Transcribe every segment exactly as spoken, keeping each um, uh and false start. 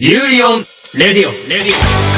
ユーリオンレディオンレディオン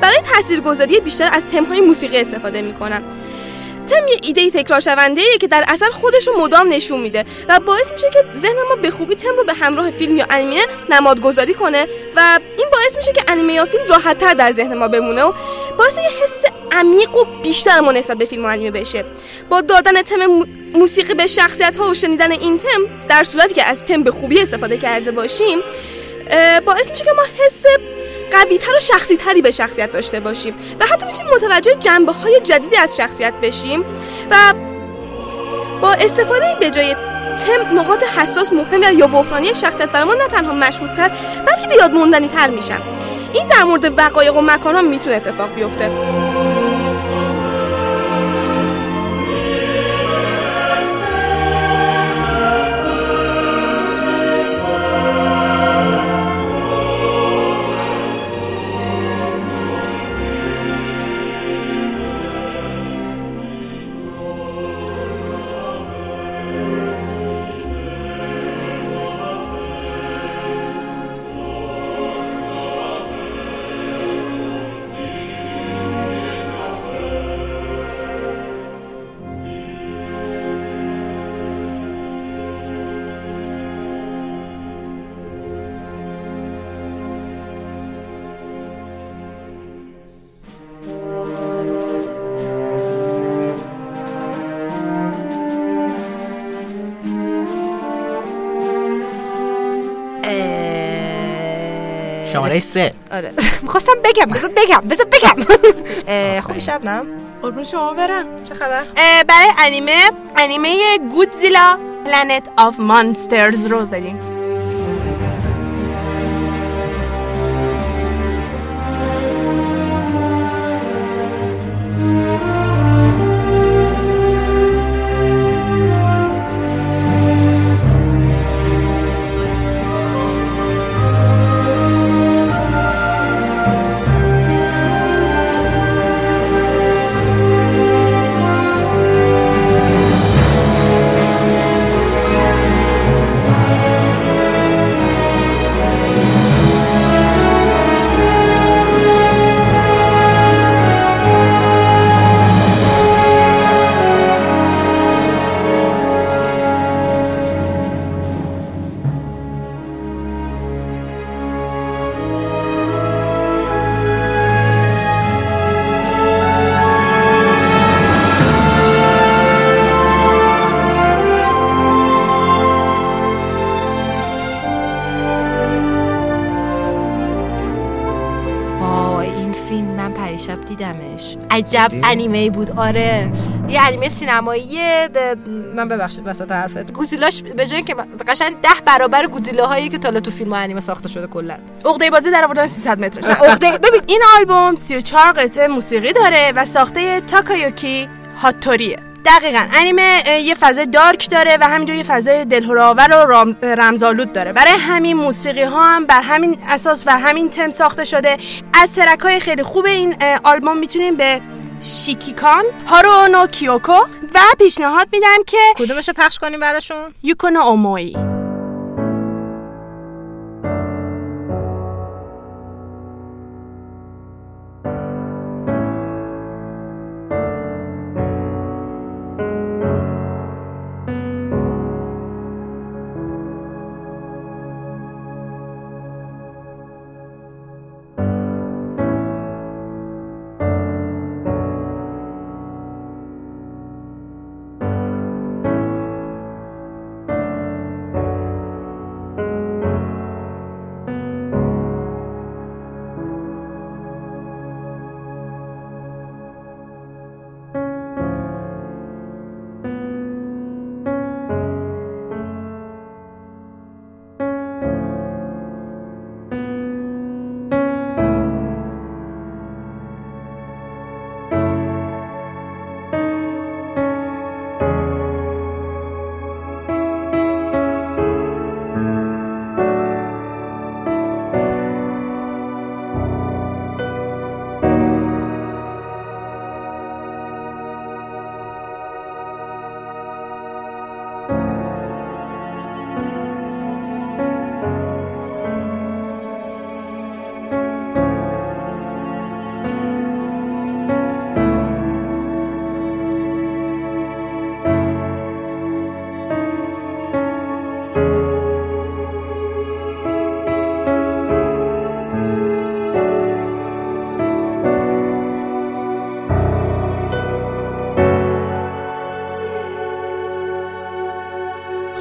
برای تاثیرگذاری بیشتر از تم‌های موسیقی استفاده می‌کنم. تم یه ایده تکرار شونده‌ایه که در اثر خودش رو مدام نشون میده و باعث میشه که ذهن ما به خوبی تم رو به همراه فیلم یا انیمه نمادگذاری کنه و این باعث میشه که انیمه یا فیلم راحت‌تر در ذهن ما بمونه و باعث یه حس عمیق و بیشتر ما نسبت به فیلم و انیمه بشه. با دادن تم موسیقی به شخصیت‌ها و شنیدن این تم در صورتی که از تم به خوبی استفاده کرده باشیم، باعث میشه که ما حس قوی‌تر و شخصی‌تری به شخصیت داشته باشیم و حتی میتونیم متوجه جنبه‌های جدیدی از شخصیت بشیم و با استفاده به جای تم نقاط حساس، مهم یا بحرانی شخصیت برامون نه تنها مشهودتر بلکه بیاد موندنی‌تر میشن. این در مورد وقایع و مکان‌ها میتونه اتفاق بیفته. شماره سه. آره می‌خواستم بگم بذار بگم بذار بگم خوب شبنم قربون شما برم. چه خبر؟ برای انیمه انیمه گودزیلا پلنت آف مانسترز رو داریم. عجب انیمه بود. آره یه انیمه سینمایی. من ببخشید وسط حرفت. گودزیلاش به جای اینکه قشنگ ده برابر گودزیلاهایی که تا تو فیلم و انیمه ساخته شده کلا. عقده بازی در آوردن سیصد مترش. عقده ببین این آلبوم سی و چهار قطعه موسیقی داره و ساخته تاکایوکی هاتوریه. دقیقاً انیمه یه فضای دارک داره و همینجوری یه فضای دلهراور و رمزآلود داره. برای همین موسیقی ها هم بر همین اساس و همین تم ساخته شده. از ترک‌های خیلی خوب این آلبوم میتونیم به شیکیکان، هارونو کیوکو و پیشنهاد میدم که کدومشو پخش کنیم براشون؟ یوکونا اوموی.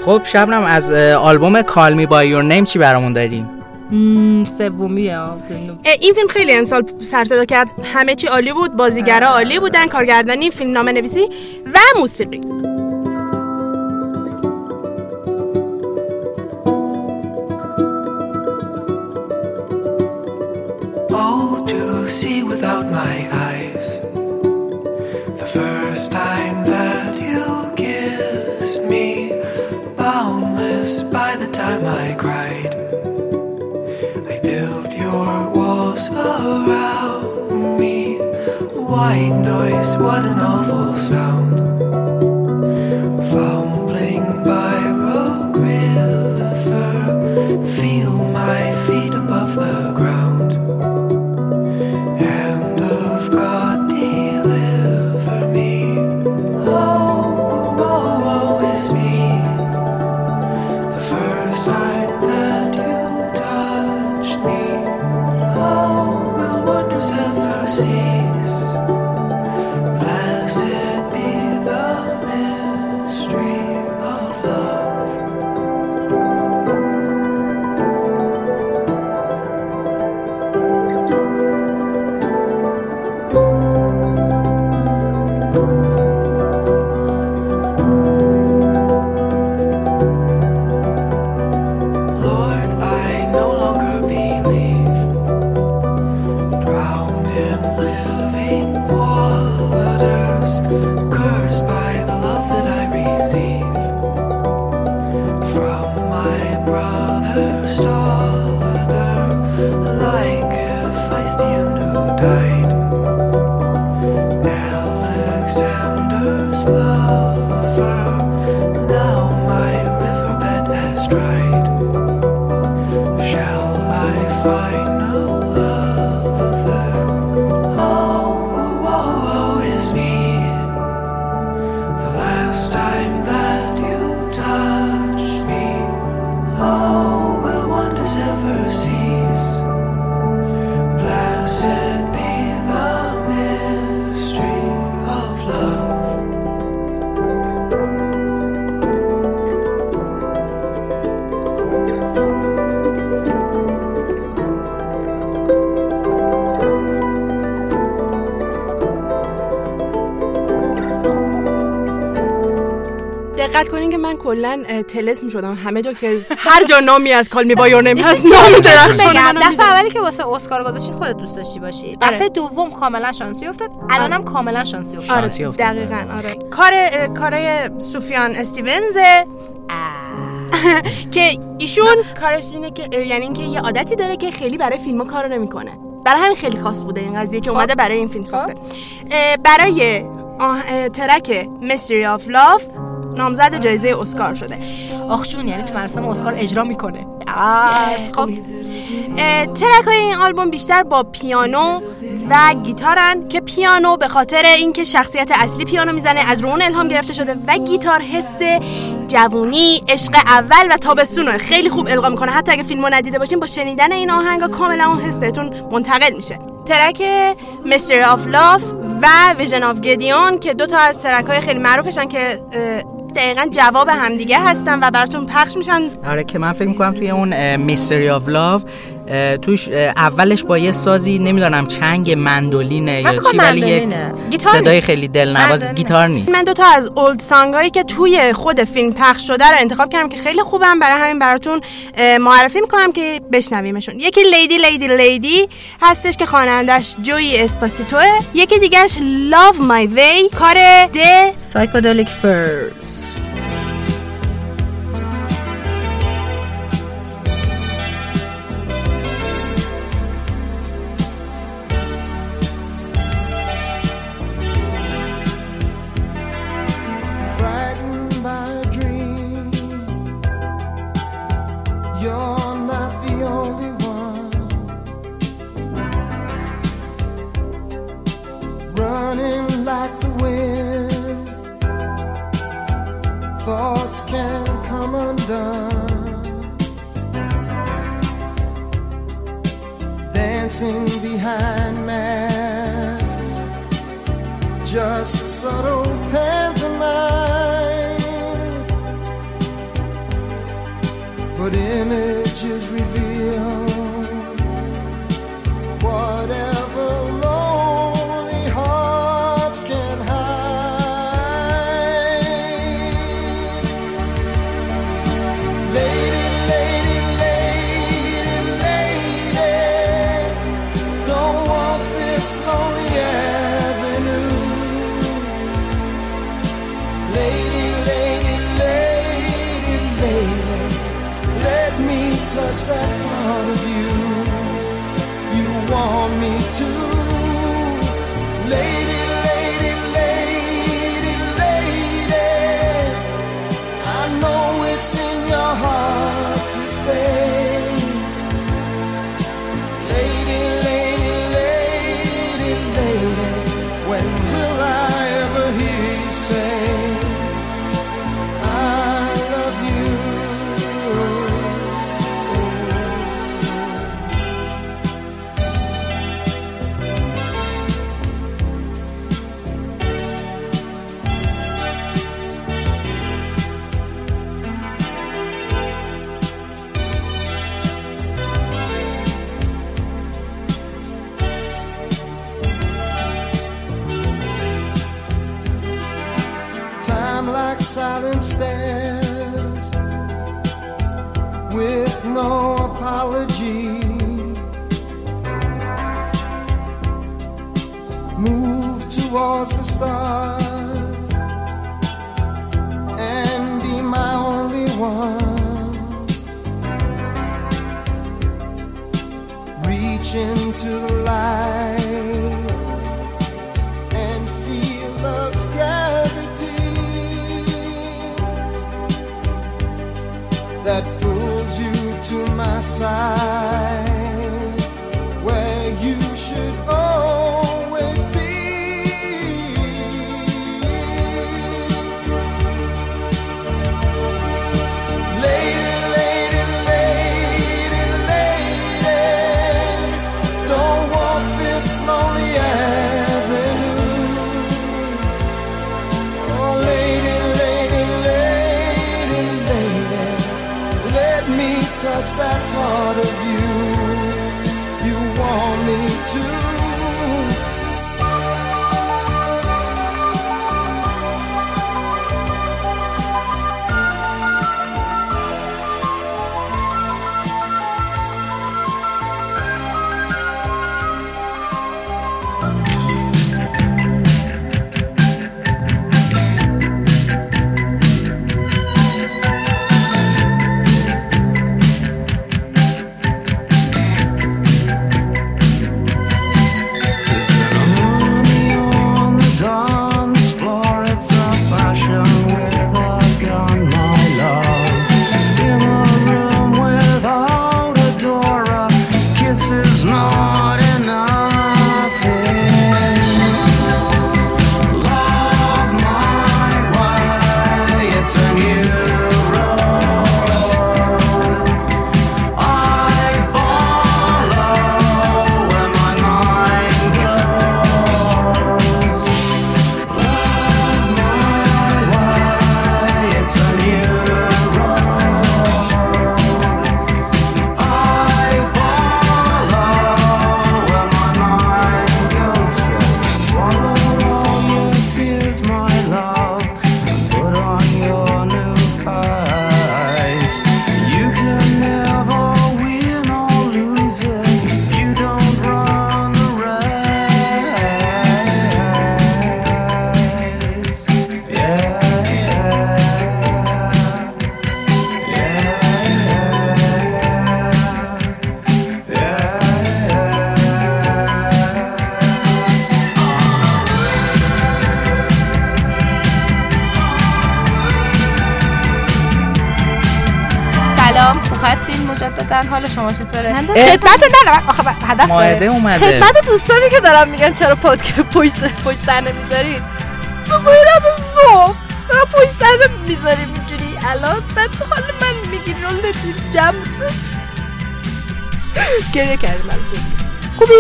خب شبنم، از آلبوم Call Me by Your Name چی برامون داریم؟ سومیه. این فیلم خیلی امسال سرصدا کرد، همه چی عالی بود، بازیگرا عالی بودن، کارگردانی، فیلم نامه نویسی و موسیقی. Oh, to see without my eyes the first time that you kissed me, boundless by the time I cried, I built your walls around me. White noise, what an awful sound, fumbling by rogue river, feel my feet above the ground. Hand of God, deliver me. Oh, woe, woe is me. دقت کنین که من کلا تلسم شدم همه جا که هر جا نامی از Call Me by Your Name هست نام درخشان. دفعه اولی که واسه اسکار گذاشتین خودت دوست داشتی باشی، دفعه دوم کاملا شانسی افتاد، الانم کاملا شانسی افتاد. آره دقیقاً. آره کار کارای سوفیان استیونز که ایشون کارش اینه که یعنی اینکه یه عادتی داره که خیلی برای فیلم‌ها کارو نمی‌کنه. برای همین خیلی خاص بوده این قضیه که اومده برای این فیلم ساخته. برای ترک Mystery of Love نامزد جایزه اسکار شده. آخ جون، یعنی تو مراسم اسکار اجرا میکنه. خب ترک های این آلبوم بیشتر با پیانو و گیتارن که پیانو به خاطر اینکه شخصیت اصلی پیانو میزنه از رو اون الهام گرفته شده و گیتار حس جوونی، عشق اول و تابستون خیلی خوب القا میکنه. حتی اگه فیلمو ندیده باشین با شنیدن این آهنگا کاملا اون حس بهتون منتقل میشه. ترک Mystery of Love و Vision of Gideon که دو تا از ترک‌های خیلی معروفشن که دقیقاً جواب همدیگه هستن و براتون پخش میشن. آره که من فکر میکنم توی اون Mystery of Love توش اولش با یه سازی نمیدونم چنگ مندولینه یا چی، ولی صدای خیلی دلنواز گیتار نیست. من دوتا از اولد سانگ هایی که توی خود فیلم پخش شده رو انتخاب کردم که خیلی خوبم، برای همین براتون معرفی میکنم که بشنویمشون. یکی لیدی لیدی لیدی هستش که خوانندش جوی اسپاسیتوه، یکی دیگهش Love My Way کار د سایکودلیک فرز. Thoughts can come undone, dancing behind masks, just subtle pantomime, but images reveal whatever. Touch that part of you, you want me to, lady, lady, lady, lady, I know it's in your heart to stay, lady, lady, lady, lady, when will I ever hear you say, silent stares with no apology, move towards the stars and be my only one, reach into the light and feel love's gravity that pulls you to my side, where you should always be. Lady, lady, lady, lady, don't walk this lonely avenue. Oh, lady, lady, lady, lady, let me touch that part of you, you want me to. سلام، خوب هستین مجدداً؟ حال شما چطوره؟ خدمت دارم. آخه هدف ماهده اومده. خدمت دوستانی که دارم میگن چرا پادکست پشت پشت سر نمیذارید. ما اینا بزو. چرا پشت سر نمیذاریم اینجوری؟ الان بعد حال من میگی رول بدید جمع. گره کردم. خوبی؟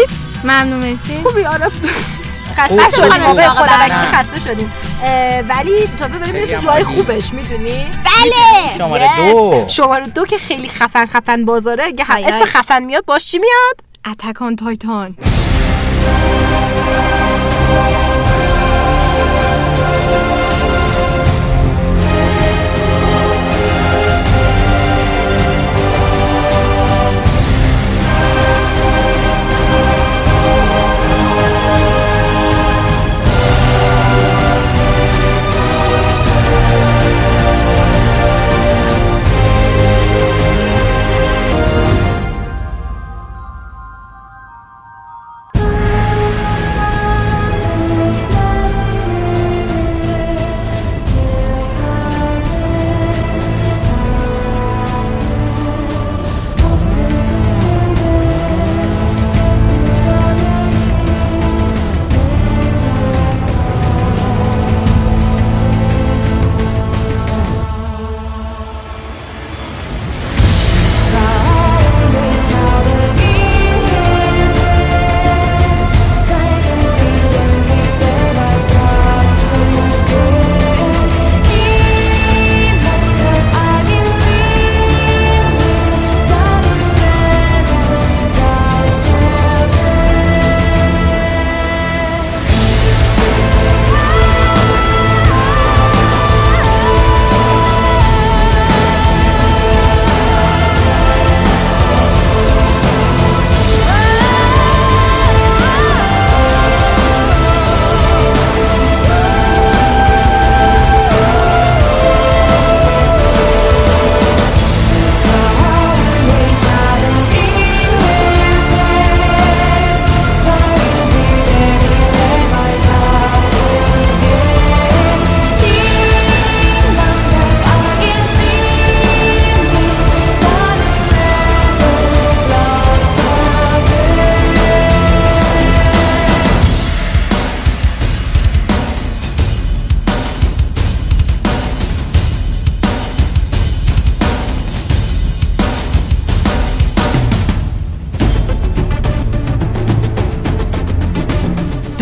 ممنون مرسی. خوبی آره. خسته شدیم واقعا، خدا خسته شدیم ولی تازه داریم میرسیم جای خوبش، میدونی؟ بله شماره دو شماره دو که خیلی خفن خفن بازاره. اگه اسم خفن میاد باش چی میاد؟ اتاک آن تایتان.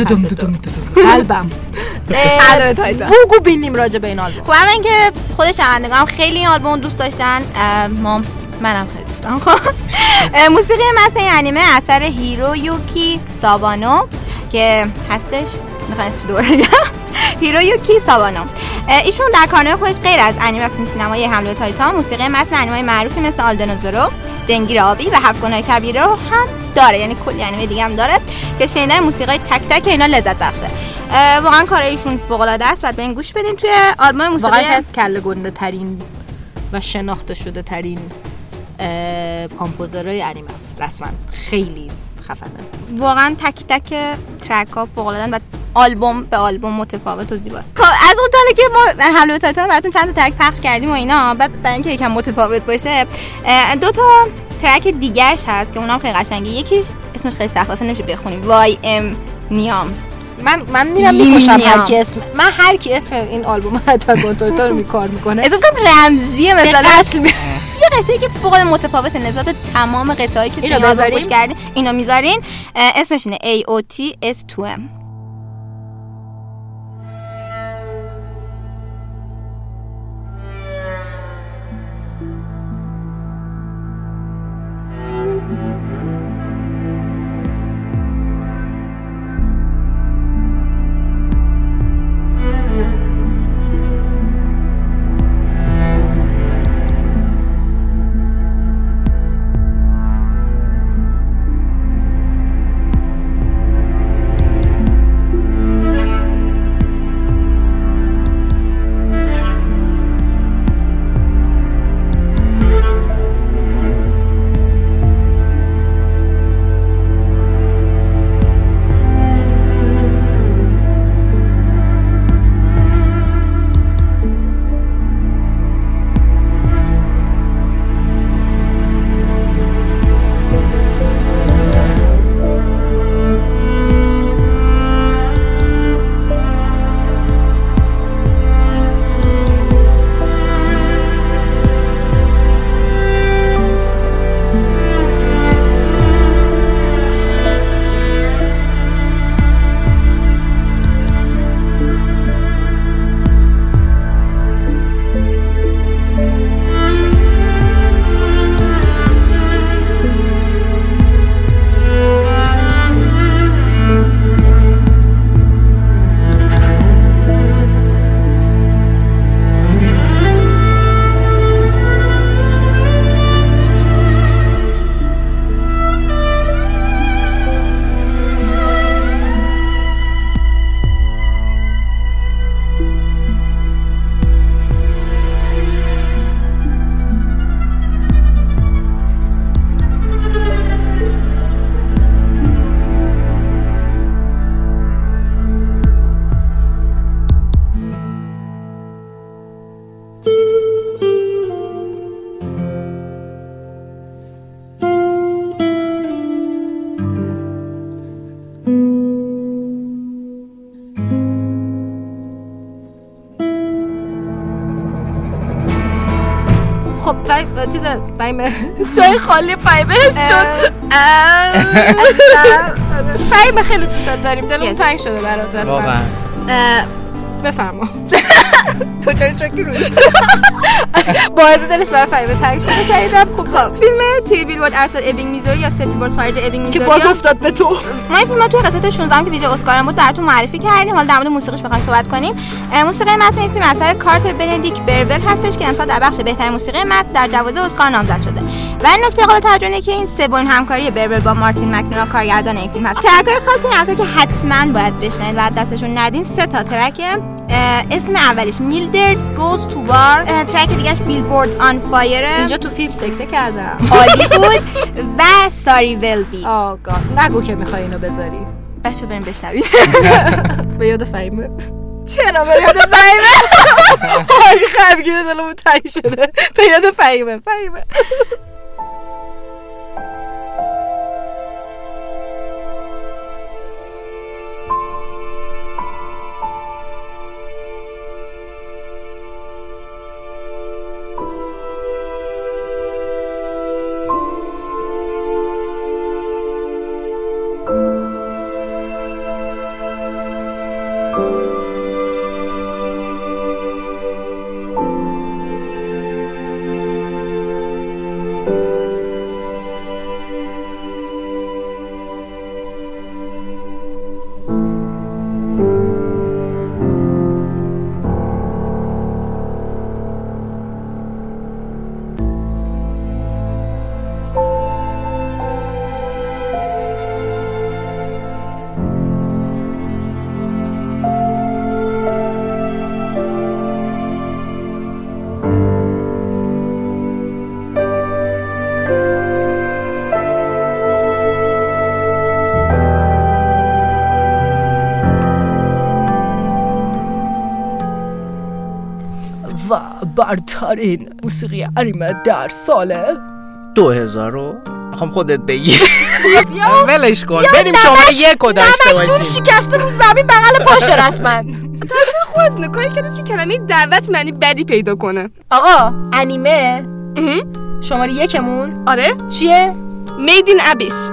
دم دم دم قلبم آره تایتان بگو ببینیم راجع به این آلبوم. خب من که خودش شنوندگان خیلی این آلبوم دوست داشتن، ما منم خیلی دوست دارم. خب موسیقی متن انیمه اثر هیرویوکی ساوانو که هستش، میخوام اسمش دوباره بگم، هیرویوکی ساوانو. ایشون در کارنامه خودش غیر از انیمه فیلم سینمایی حمله تایتان موسیقی متن انیمه معروفی مثل آلدنوزورو، جنگیر آبی و هفت گناه کبیره رو هم داره، یعنی کلی انیمه دیگه هم داره که شنیدن موسیقی تک تک اینا لذت بخشه. واقعا کارایشون فوق العاده است، بعد بریم گوش بدیم. توی آلبوم موسیقی واقعا از کله گنده ترین و شناخته شده ترین کامپوزرای انیمه است رسما. خیلی خفنه واقعا، تک تک ترک ها فوق العاده و آلبوم به آلبوم متفاوت و زیباست. خب از اون طاله که ما حمله تایتان براتون چند تا ترک پخش کردیم و اینا، بعد برای اینکه یکم متفاوت باشه دو تا ترک دیگه‌اش هست که اونم خیلی قشنگه. یکیش اسمش خیلی سخت اصلا نمیشه بخونیم، وای ام نیام. من من میرم میکشم هر کی اسم من هر کی اسم این آلبوم اتاک آن تایتان رو میکار میکنه احساس کنم رمزیه مثلا یه قطعه که فوق العاده متفاوت نسبت به تمام قطعه‌ای که اینو گوش کردین. اینو میذارین، اسمش اینه ای او تی اس تو ام. فهم چیز فهم جای خالی فهمه شد فهمه خیلی دوست داریم دلمون تنگ شده برات رسما بفرما تو چرا شکی روی شد باید دلش برای فهمه تنگ شده شدیدم خب فیلم تیری بیلبورد ارسال ایبینگ میزوری یا سه بیلبورد خارج ایبینگ میزوری که باز افتاد به تو ما این فیلم توی قسمت شانزده هم که ویژه اسکارم بود براتون معرفی کردیم. حالا در مورد موسیقیش بخوایم صحبت کنیم، موسیقی متن این فیلم اثر کارتر برندیک برول هستش که امسال در بخش بهترین موسیقی متن در جوایز اسکار نامزد شده و این نکته قابل توجه اینه که این سومین همکاری برول با مارتین مکنونا کارگردان این فیلم هست. ترک‌های خاصی هست که حتما باید بشنوید و دستشون ندین. سه تا ترک، اسم اولیش میلدرد گوز تو وار، ترک دیگه‌اش بیلبوردز آن فایر اینجا تو فیلم سکته کردم عالی بود، و ساری ویل بی. آه گاد نگو که میخوای اینو بذاری بچه بریم بشنوید به یاد فهمه. چرا به یاد فهمه آلی خبگیره دلمون تنگ شده به یاد فهمه فهمه برترین موسیقی انیمه در سال دو هزار. میخوام خودت بگی ولش کن بریم شما یک و داشته باشیم. نمکتون شکسته رو زمین بغل پاشه رسما. تاثیر خودتونه کاری کردید که کلمه دعوت معنی بدی پیدا کنه. آقا انیمه شماره یکمون آره چیه؟ Made in Abyss.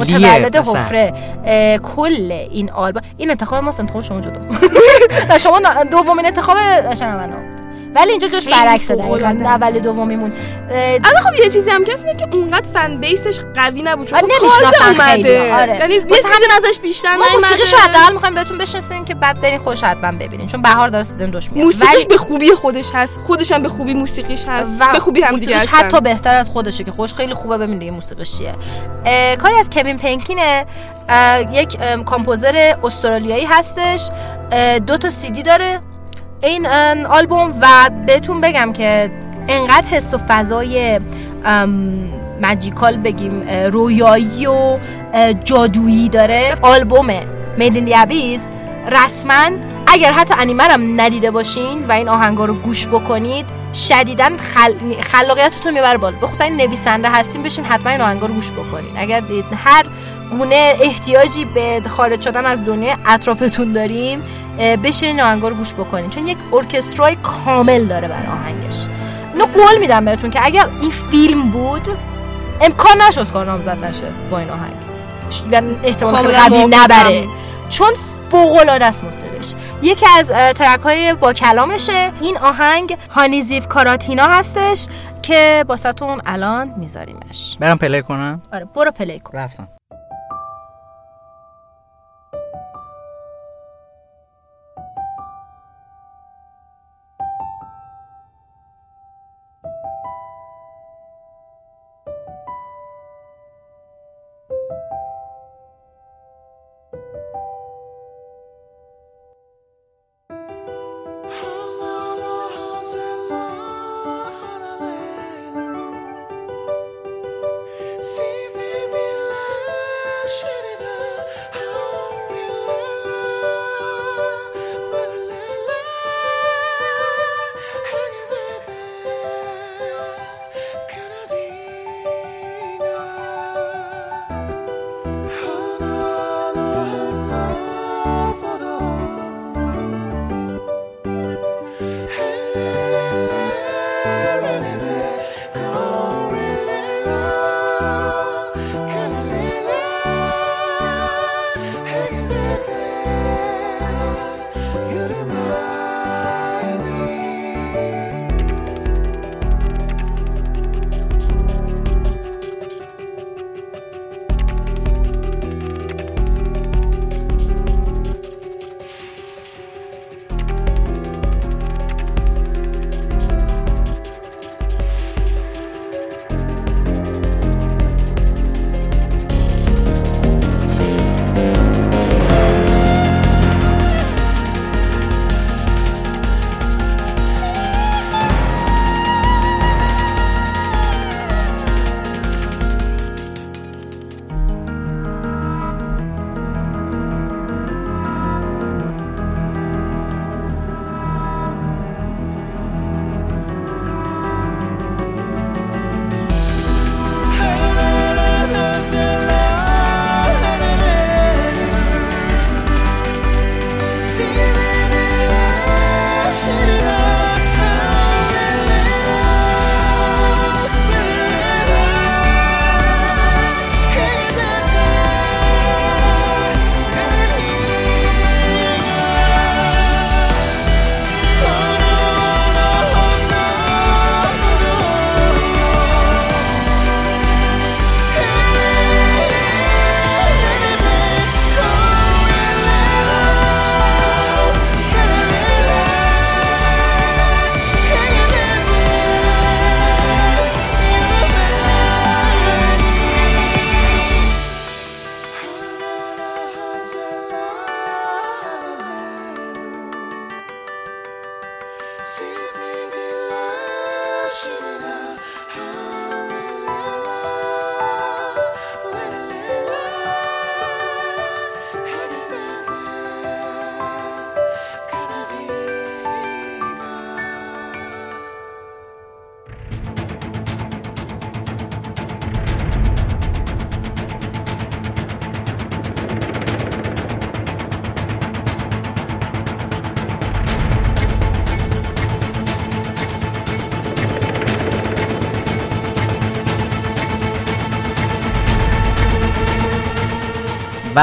متولد حفره کل این آلبوم. این انتخاب ما سنتخاب شما جداست و شما دومین انتخاب شنونده بود، ولی اینجا جوش برعکسه دقیقاً اول دومیمون. اما خب یه چیزی هم که اینه که اونقدر فن بیسش قوی نبود چون نمیشناسن خیلی. آره یعنی یه سیزن ازش بیشتر نمیاد. موسیقیشو حداقل می‌خوایم بهتون بشناسین که بعد برین خوش حتما ببینین، چون بهار داره سیزن دوش میاد. موسیقیش به خوبی خودش هست، خودش هم به خوبی موسیقیش هست، به خوبی هم دیگه هست. حتی بهتر از خودشه که خوش خیلی خوبه. ببین دیگه موسیقیش چیه. کاری از کوین پنکینه، یک کامپوزر استرالیایی هستش. دو تا سی دی داره این آلبوم و بهتون بگم که انقدر حس و فضای ماجیکال بگیم رویایی و جادویی داره. آلبوم Made in Abyss رسما اگر حتی انیمه هم ندیده باشین و این آهنگا رو گوش بکنید شدیداً خل... خلاقیتتون میبره بالا. بخصوص این نویسنده هستین بشین حتما این آهنگا رو گوش بکنید. اگر دید هر گونه احتیاجی به خارج شدن از دنیای اطرافتون داریم بشین آهنگا رو گوش بکنین، چون یک ارکسترای کامل داره برای آهنگش. اینو قول میدم بهتون که اگر این فیلم بود امکان نشه اسکار نامزد نشه با این آهنگ و احتمال خیلی قوی نبره، چون فوق‌العاده است موسیقیش. یکی از ترک‌های با کلامشه. این آهنگ هانیزیف کاراتینا هستش که باستون الان میذاریمش. برم پلی کنم؟ آره برو پلی کن. رفتم.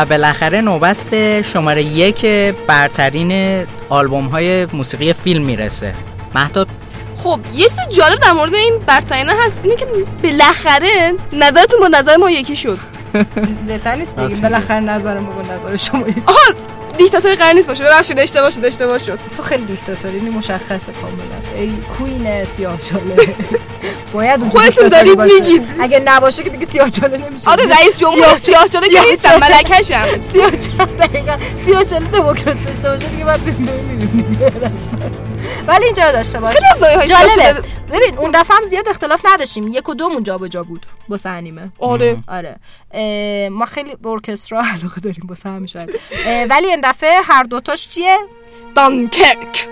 و بالاخره نوبت به شماره یک برترین آلبوم های موسیقی فیلم میرسه. مهتاب خب یه چیز جالب در مورد این برترین هست اینه که بالاخره نظرتون با نظر ما یکی شد. بهتر نیست بگیم بالاخره نظر ما با نظر شما یکی. آها دیکتاتوری قرار نیست باشه. راشد اشتباه شد اشتباه شد. تو خیلی دیکتاتوری مشخصه کاملا. ای کوین سیاه‌چاله. باید خودتون دارید میگید. اگه نباشه که دیگه سیاه‌چاله نمیشه. آره رئیس جمهور سیاه‌چاله که نیستم ملکشم. سیاه‌چاله دقیقاً سیاه‌چاله دموکراسی داشته باشه دیگه بعد ببینید رسما. ولی اینجا داشته باشه. جالبه. ببین اون دفعه هم زیاد اختلاف نداشتیم. یک و دومون جابجا بود با سنیمه. آره آره. ما خیلی به ارکسترا علاقه داریم با سهم شاید. ولی این دفعه هر دوتاش چیه؟ دانکرک.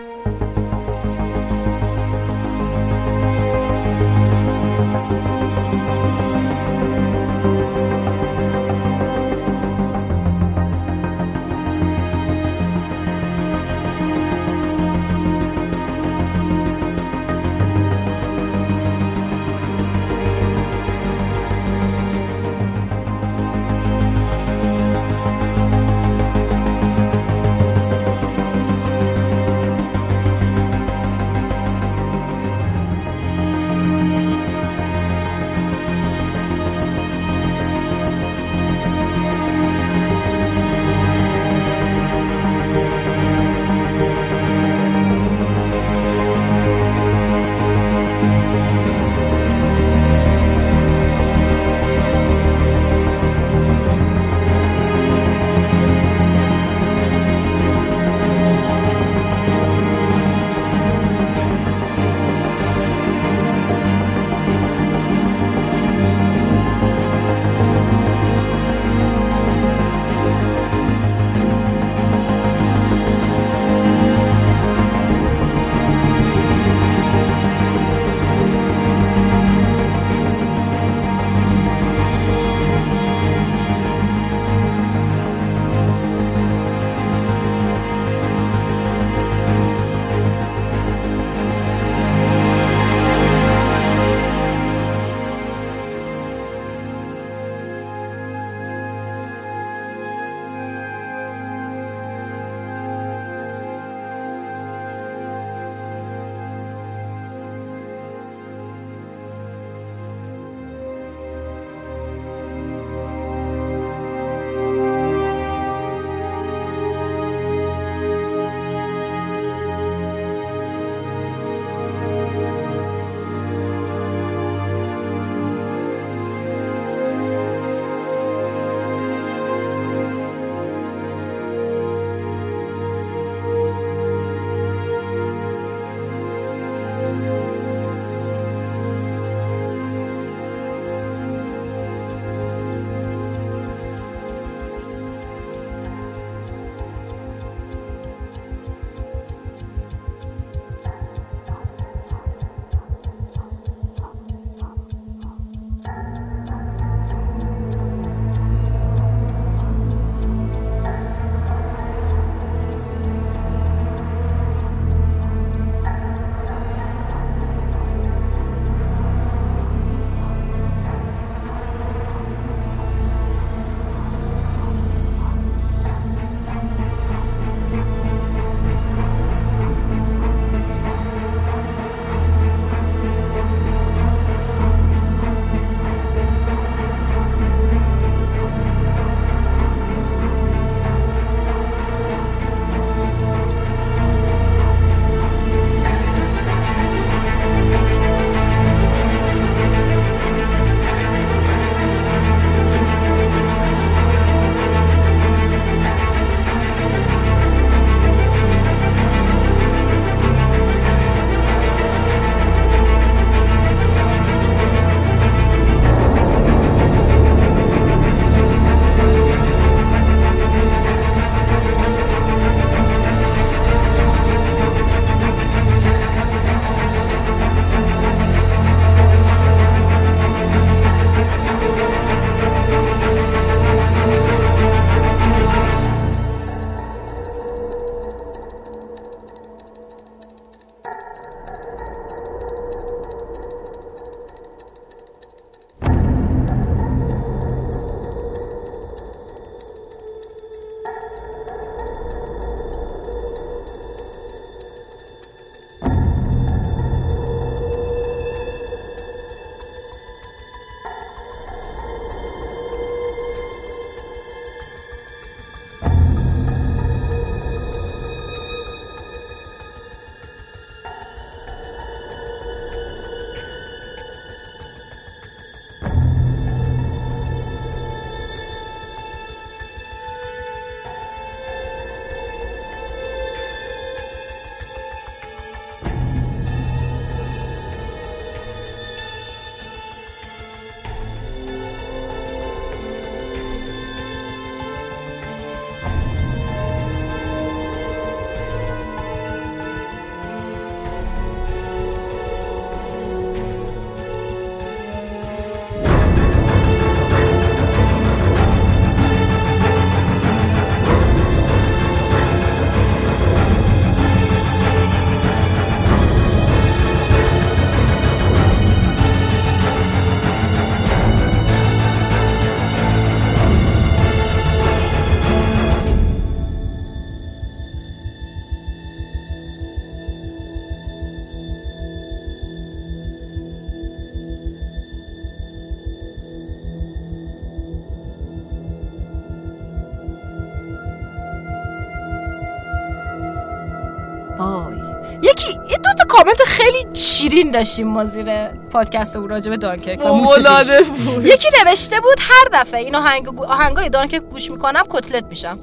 وای یکی یه دو تا کامنت خیلی شیرین داشتیم ما زیر پادکست او راجع به دانکرک و موسیقیش بود. یکی نوشته بود هر دفعه این آهنگ آهنگای دانکرک گوش میکنم کتلت میشم.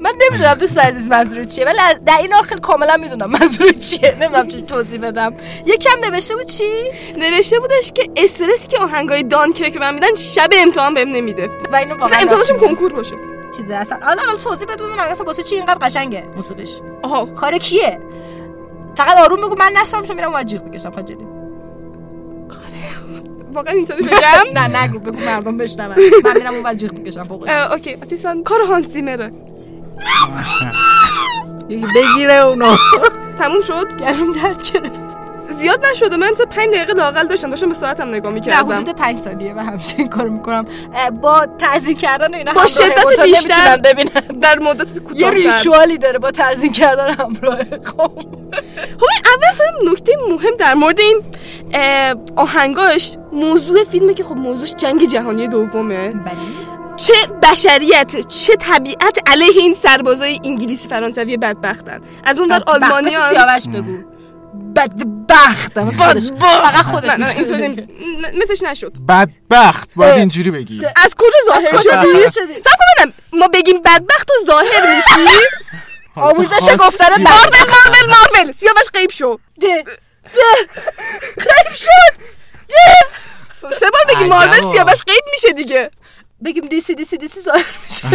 من نمیدونم دوست عزیز منظور چیه، ولی در این حال خیلی کاملا میدونم منظور چیه، نمیدونم چه توضیح بدم. یکم نوشته بود چی؟ نوشته بودش که استرسی که آهنگای دانکرک من میدن شب امتحان بهم نمیده و اینو واقعا امتحانشم کنکور باشه. چیزه اصلا حالا حالا توضیح بده ببینم اصلا واسه چی اینقدر قشنگه موسیقیش. آها کار کیه؟ فقط آروم بگو من نشم چون میرم واجیق بکشم فقط جدی. واقعا اینطوری بگم؟ نه نگو بگو مردم بشنون. من میرم اون واجیق بکشم فوقش. اوکی آتیسان کار هانس زیمر. یکی بگیره اونو. تموم شد؟ گلوم درد گرفت. زیاد نشد من تا پنج دقیقه لااقل داشتم داشتم به ساعتم نگاه می‌کردم. در حدود پنج ثانیه و همیشه این کارو می‌کنم با تعظیم کردن و اینا با شدت بیشتر ببینن در مدت کوتاه‌تر. یه ریچوالی داره با تعظیم کردن همراه. خب خب اول نکته مهم در مورد این آهنگاش موضوع فیلمه که خب موضوعش جنگ جهانی دومه. بله. چه بشریت چه طبیعت علیه این سربازای انگلیسی فرانسوی بدبختن. از اون ور آلمانی‌ها سیاوش بگو بدبخت خودش فقط خودش اینطوری مسش نشد بدبخت باید اینجوری بگی. از کجا ظاهر شدی؟ صبر کنم ما بگیم بدبخت و ظاهر میشی. آموزش گفتن مارول مارول مارول سیاوش غیب شو ده غیب شد ده سه بار بگی مارول سیاوش غیب میشه دیگه. بگیم دیسی دیسی دیسی ظاهر میشه.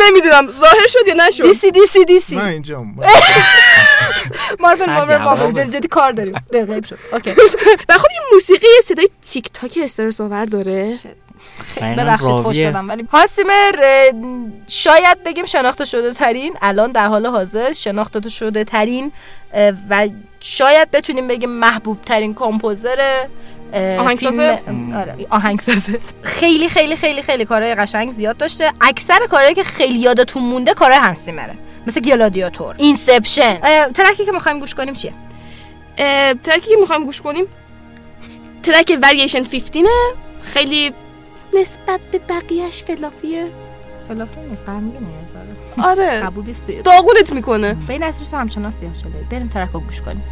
نمیدونم ظاهر شد یا نشد. دیسی دیسی دیسی من اینجا مارفل مارفل مارفل جدی جدی کار داریم دقیق شد. اوکی و خب این موسیقی صدای تیک تاک استرس آور داره. ببخشید فوش دادم ولی هاسیمر شاید بگیم شناخته شده ترین الان در حال حاضر شناخته شده ترین و شاید بتونیم بگیم محبوب ترین کامپوزر آهنگسازه. آره آهنگسازه. خیلی خیلی خیلی خیلی کارهای قشنگ زیاد داشته. اکثر کارهایی که خیلی یادتون مونده کارهای هانس زیمره، مثل گلادیاتور، اینسپشن. ترکی که می‌خوایم گوش کنیم چیه؟ ترکی که می‌خوایم گوش کنیم ترک وریشن پانزده خیلی نسبت به بقیه‌اش فلافیه. فلافی نیست، قرمزه می‌ذاره. آره. حبوب سوئد. داغونت می‌کنه. بین اصلش همچنان سیاه شده. بریم ترکو گوش کنیم.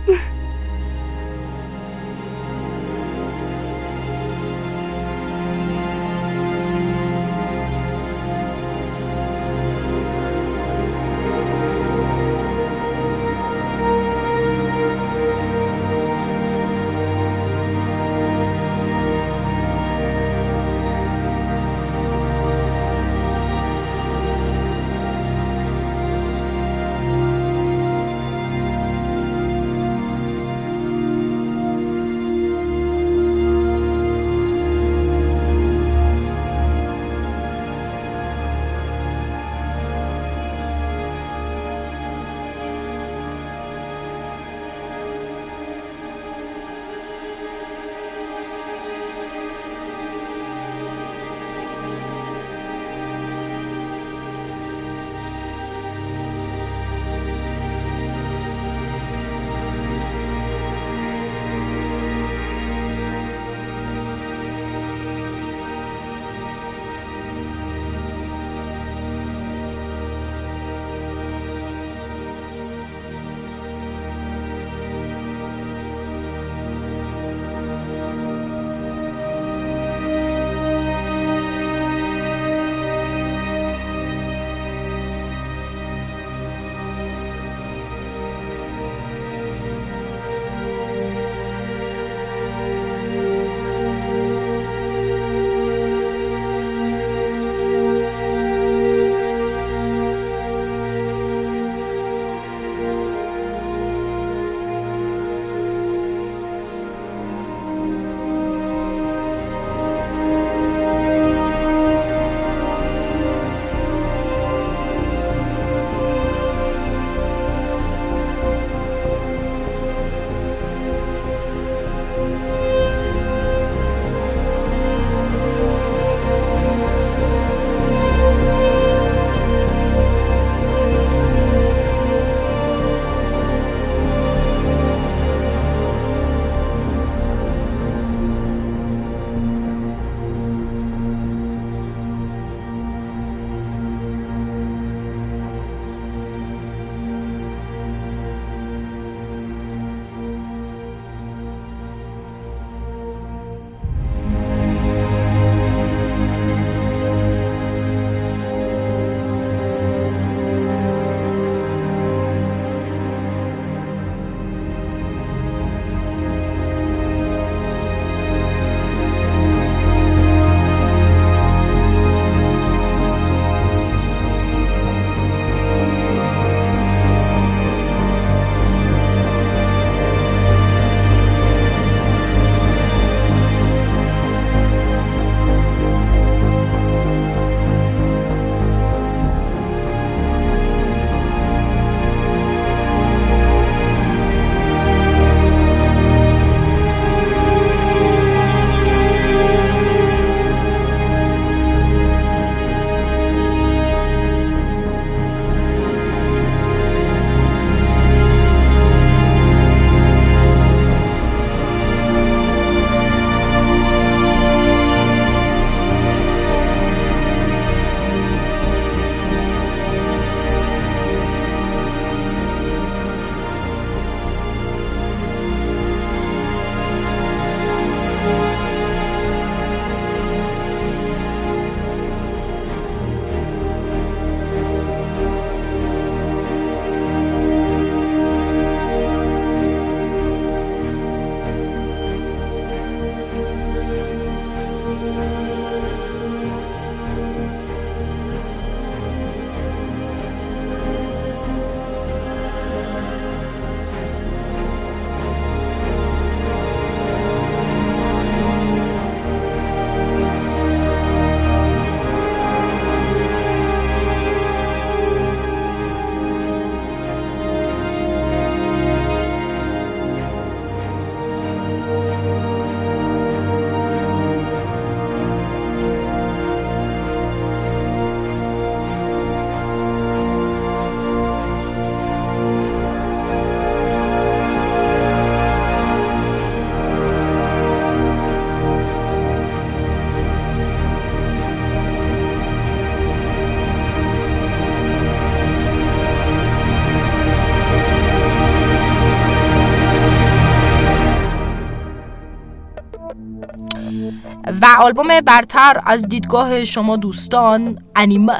و آلبوم برتر از دیدگاه شما دوستان انیمه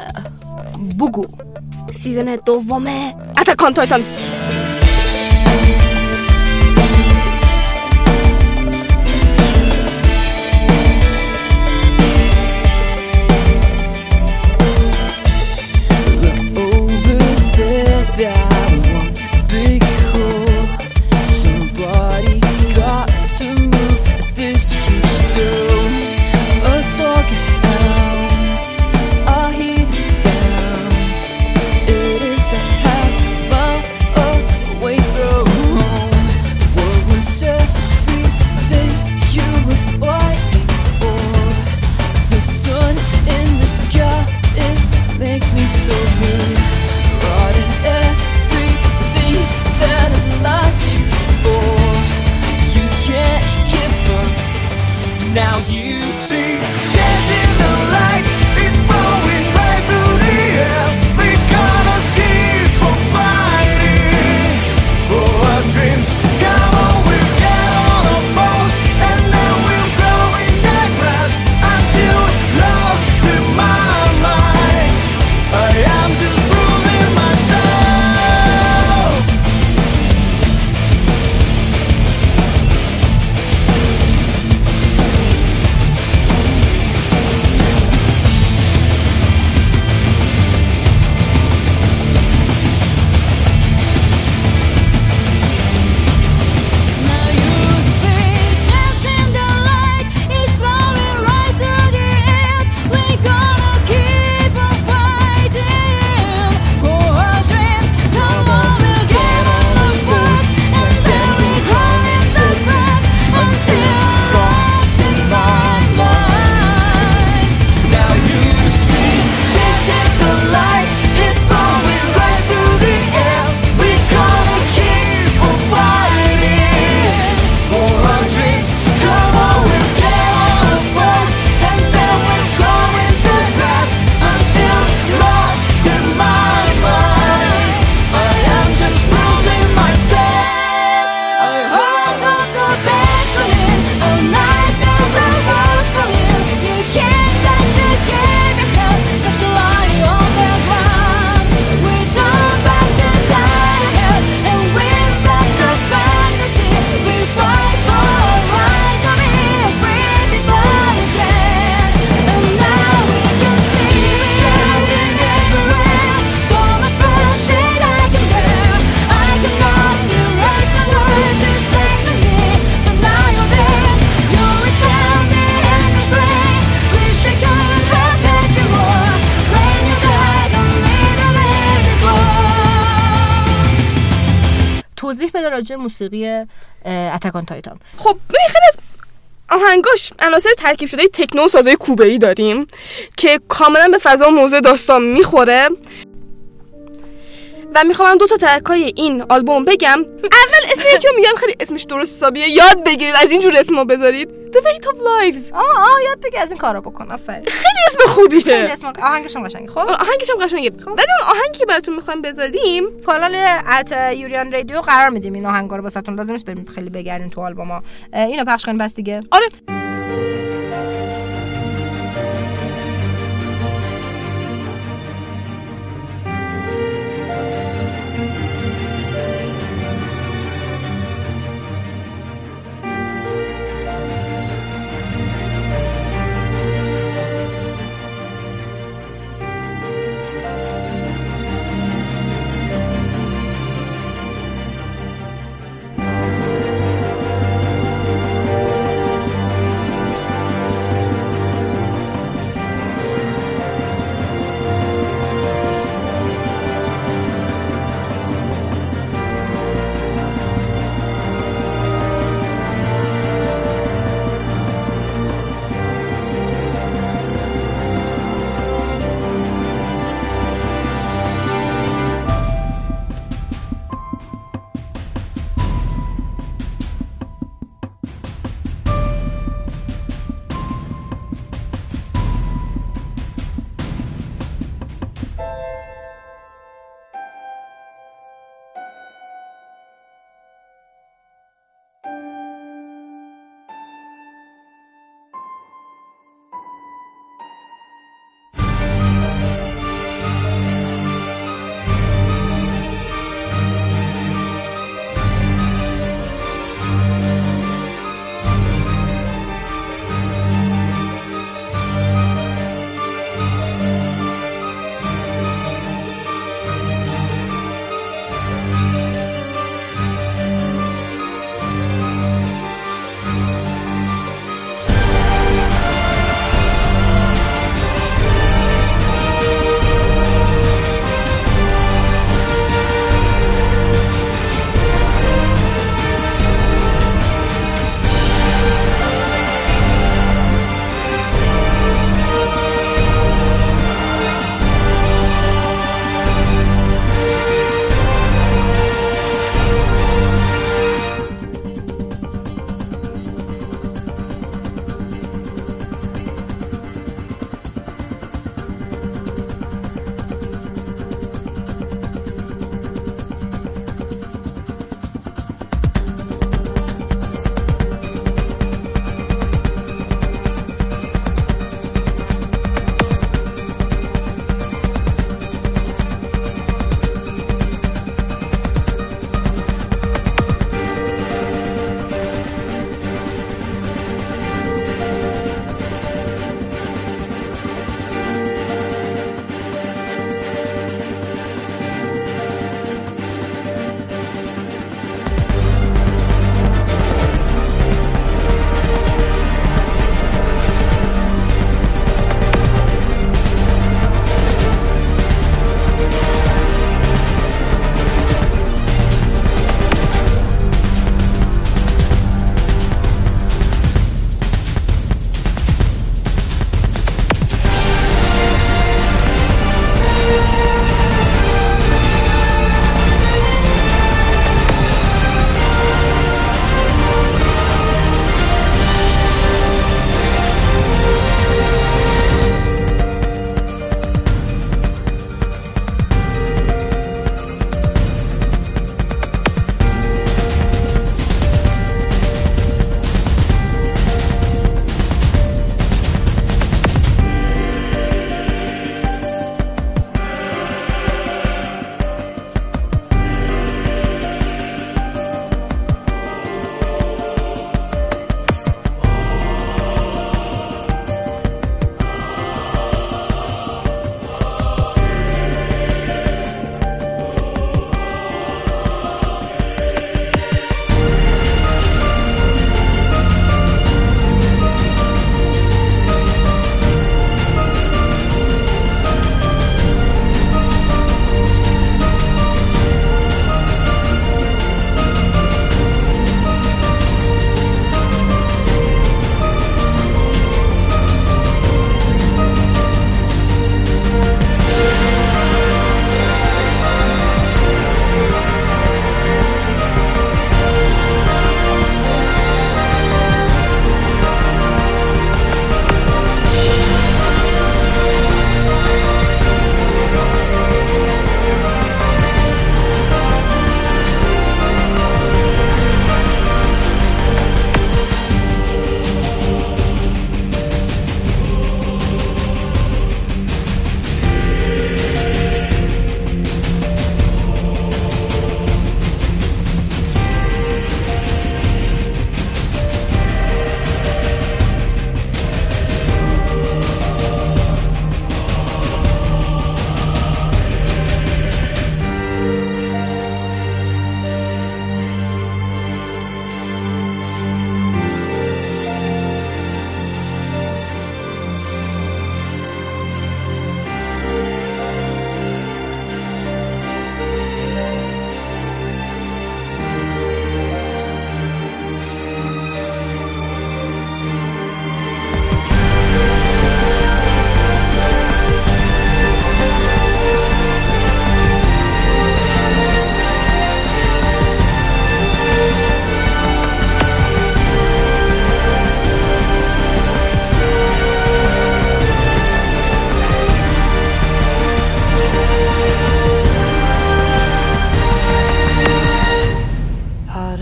بوگو سیزن دوم اتاک آن تایتان. راجع موسیقی اتاک آن تایتان، خب ما خیلی از آهنگاش عناصر ترکیب شده تکنو و سازهای کوبه‌ای داریم که کاملا به فضا و موضوع داستان میخوره و میخوام دو تا ترکای این آلبوم بگم. اول اسمی که میگم خیلی اسمش درست حسابیه، یاد بگیرید از این جور اسمو بذارید، The Weight of Lives. آه آه یاد بگیر از این کارا بکن. آفرین، خیلی اسم خوبیه، خیلی اسم آهنگش هم قشنگه. خب آهنگش هم قشنگه. بعد آهنگی که براتون میخوایم بذاریم، کانال ات یوریان رادیو قرار میدیم این آهنگا رو واسهتون، لازم نیست بریم خیلی بگردین تو آلبوما، اینو پخش کنیم بس دیگه. آره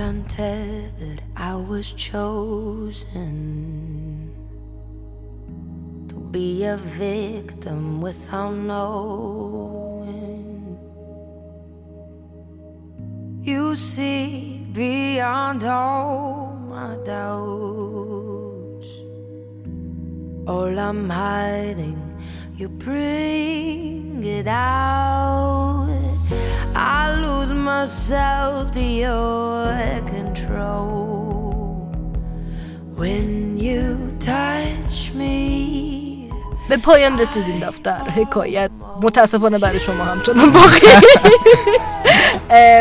untethered, I was chosen to be a victim without knowing. You see beyond all my doubts, all I'm hiding, you bring it out. I lose myself to your control when you touch me. به پایان رسید این دفتر حکایت، متاسفانه برای شما همچنان باقی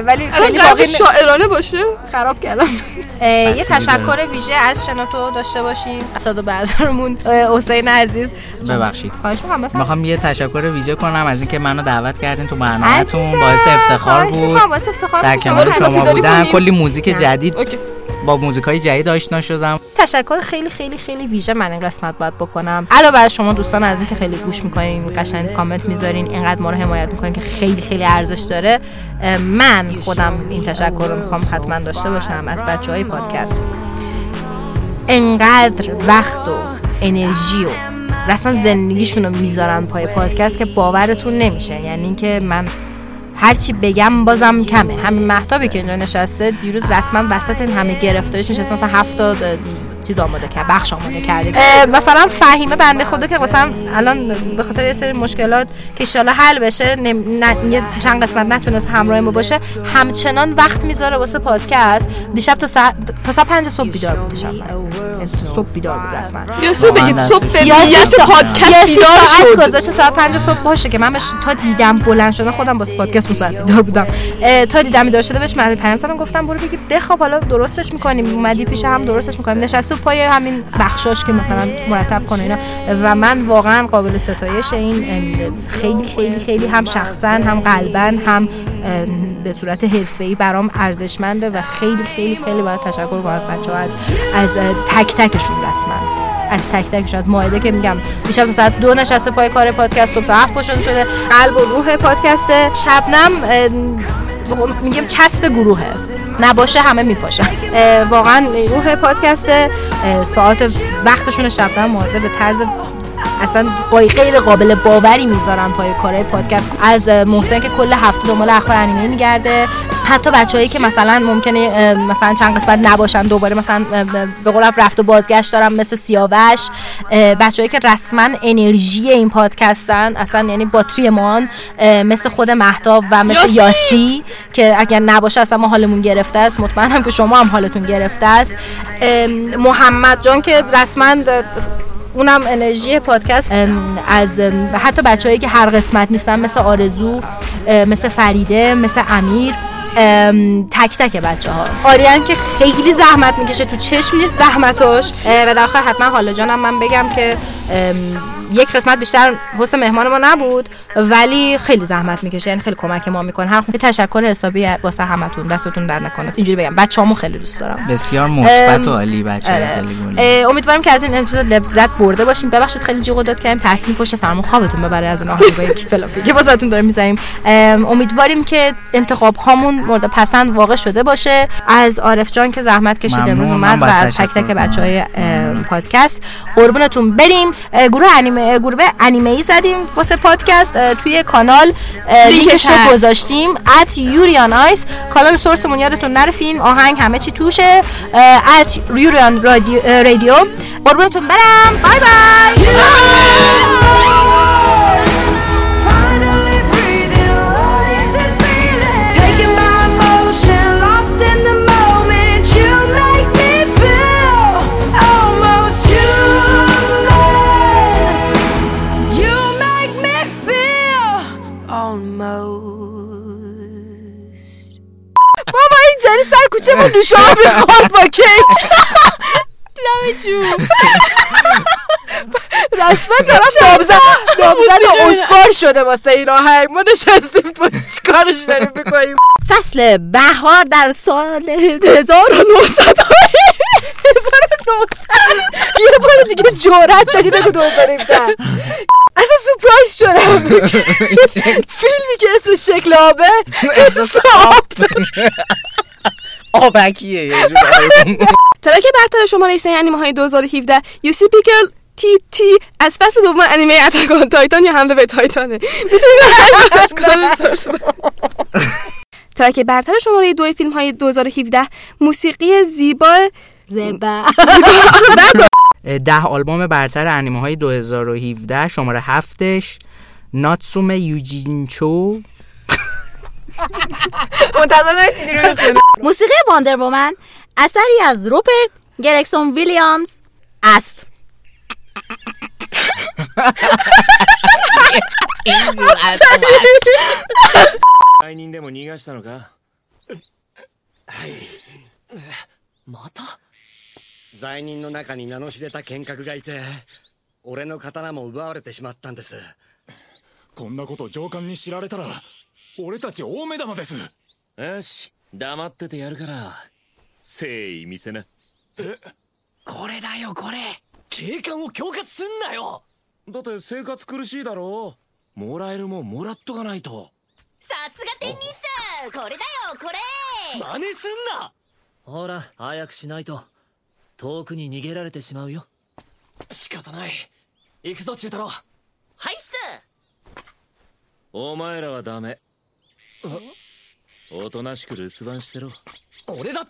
ولی خیلی باقی شاعرانه باشه، خراب کردم. یه تشکر ویژه از شنوتو داشته باشیم، اساتید و برادرمون حسین عزیز، ببخشید. خواهش می‌کنم. می‌خوام یه تشکر ویژه کنم از اینکه منو دعوت کردین تو برنامه‌تون، باعث افتخار بود. در کنار شما بودن، کلی موزیک جدید با موزیکای جدید آشنا شدم. تشکر خیلی خیلی خیلی ویژه من این قسمت باید بکنم، علاوه بر شما دوستان از این که خیلی گوش میکنین، قشنگ کامنت میذارین، اینقدر ما رو حمایت میکنین که خیلی خیلی ارزش داره. من خودم این تشکر رو میخوام حتما داشته باشم از بچهای پادکست. اینقدر وقت و انرژی و رسما زندگیشون رو میذارن پای پادکست که باورتون نمیشه. یعنی اینکه من هرچی بگم بازم کمه. همین مهتابی که اینجا نشسته دیروز رسما وسط این همه گرفتاریش نشسته، مثلا هفتاد چیز آماده کرد، بخش آماده کرد. مثلا فهیمه بنده خدا که مثلا الان به خاطر یه سری مشکلات که ان شاء الله حل بشه نم... ن... یه چند قسمت نتونست همراه ما باشه، همچنان وقت میذاره واسه پادکست. دیشب تا ساعت تا ساعت پنج صبح بیدار بود. دیشب صبح بیدار بود رسما. یا صبح بگید صبح یا پادکست بیدار شد. گذاشته ساعت پنج صبح باشه که من بش... تا دیدم بلند شدم خودم واسه پادکست سه ساعت بیدار بودم. تا دیدم بیدار شده بهش من پیام دادم گفتم برو بگید بخواب، حالا درستش می‌کنیم. اومدی پیش هم درستش می‌کنیم. نشست پای همین بخشاش که مثلا مرتب کنه اینا. و من واقعا قابل ستایش این خیلی خیلی خیلی هم شخصا هم قلبا هم به صورت حرفه‌ای برام ارزشمنده و خیلی خیلی خیلی باید تشکر کنم از بچه‌ها، از از تک تکشون، رسما از تک تکش، از ماهده که میگم دیشب تا ساعت دو نشسته پای کار پادکست، صبح هفت پاشون شده، قلب و روح پادکست. شبنم میگم چسب گروهه، نباشه همه میپاشن. واقعا روح پادکست، ساعت وقتشون شبنم ماهده به طرز اصلا غیر قابل باوری میذارن پای کارهای پادکست. از محسن که کل هفته دنبال اخبار انیمه میگرده، حتی بچه‌هایی که مثلا ممکنه مثلا چند قسمت نباشن دوباره مثلا به قول رفت و بازگشت دارن، مثل سیاوش، بچه‌هایی که رسما انرژی این پادکستن، اصلا یعنی باتری مان، مثل خود مهتاب و مثل یاسی, یاسی که اگر نباشه اصلا ما حالمون گرفته است، مطمئنم که شما هم حالتون گرفته است. محمد جان که رسما اونم انرژی پادکست، از حتی بچه‌هایی که هر قسمت نیستن، مثل آرزو، مثل فریده، مثل امیر، تک تک بچه‌ها. آریان که خیلی زحمت میکشه، تو چشم نیست زحمتاش. و در آخر حتما حالا جانم من بگم که یک قسمت بیشتر حسن مهمان ما نبود ولی خیلی زحمت میکشه، یعنی خیلی کمک ما میکنه. هر خود تشکر حسابی واسه همتون، دستتون در نکنه. اینجوری بگم بچه‌هامو خیلی دوست دارم، بسیار مثبت و عالی بچه‌ها، خیلی گل. امیدوارم که از این اپیزود لذت برده باشیم. ببخشید خیلی جیغ و داد کردیم، ترسیم پشت فرمون خوابتون ببره از اون آهنگای فلافی که واسهتون داریم می‌ذاریم. امیدواریم که انتخاب هامون مورد پسند واقع شده باشه. از عارف جان که زحمت کشید امروز اومد و از تک تک بچه‌های پادکست. قربونتون بریم. گروه گروه انیمه‌ای زدیم واسه پادکست، توی کانال لینکش رو گذاشتیم ات یوریان آیس. کانال سورسمون یادتون نره، فیلم، آهنگ، همه چی توشه. ات یوریان رادیو. قربونتون برم، بای بای. جانی سر کوچه ما نوشابه میخورد با کیک. لبه جون رسما دارم دامزن دامزن اسوار شده واسه این آهنگ. ما نشستیم با چیکارش داریم بکنیم. فصل بهار در سال هزار و نهصد یه بار دیگه جرأت داری بگو دو هزار و هفده. اصلا سورپرایز شدم فیلمی که اسمش شکل آبه، اسم آب بابکیه. ترک برتر شماره سه انیمه‌های دو هزار و هفده یو سی پیکل تی تی از فصل دوم انیمه اتاک آن تایتان یا حمله به تایتانه. ترک برتر شماره دو فیلم‌های دو هزار و هفده موسیقی زیبا زیبا ده آلبوم برتر انیمه‌های دو هزار و هفده شماره هفتش ناتسومه یوجینچو. موسیقی واندر وومن اثری از روپرت گرکسون ویلیامز است.お前らはダメ。おとなしく留守番してろ。俺だっ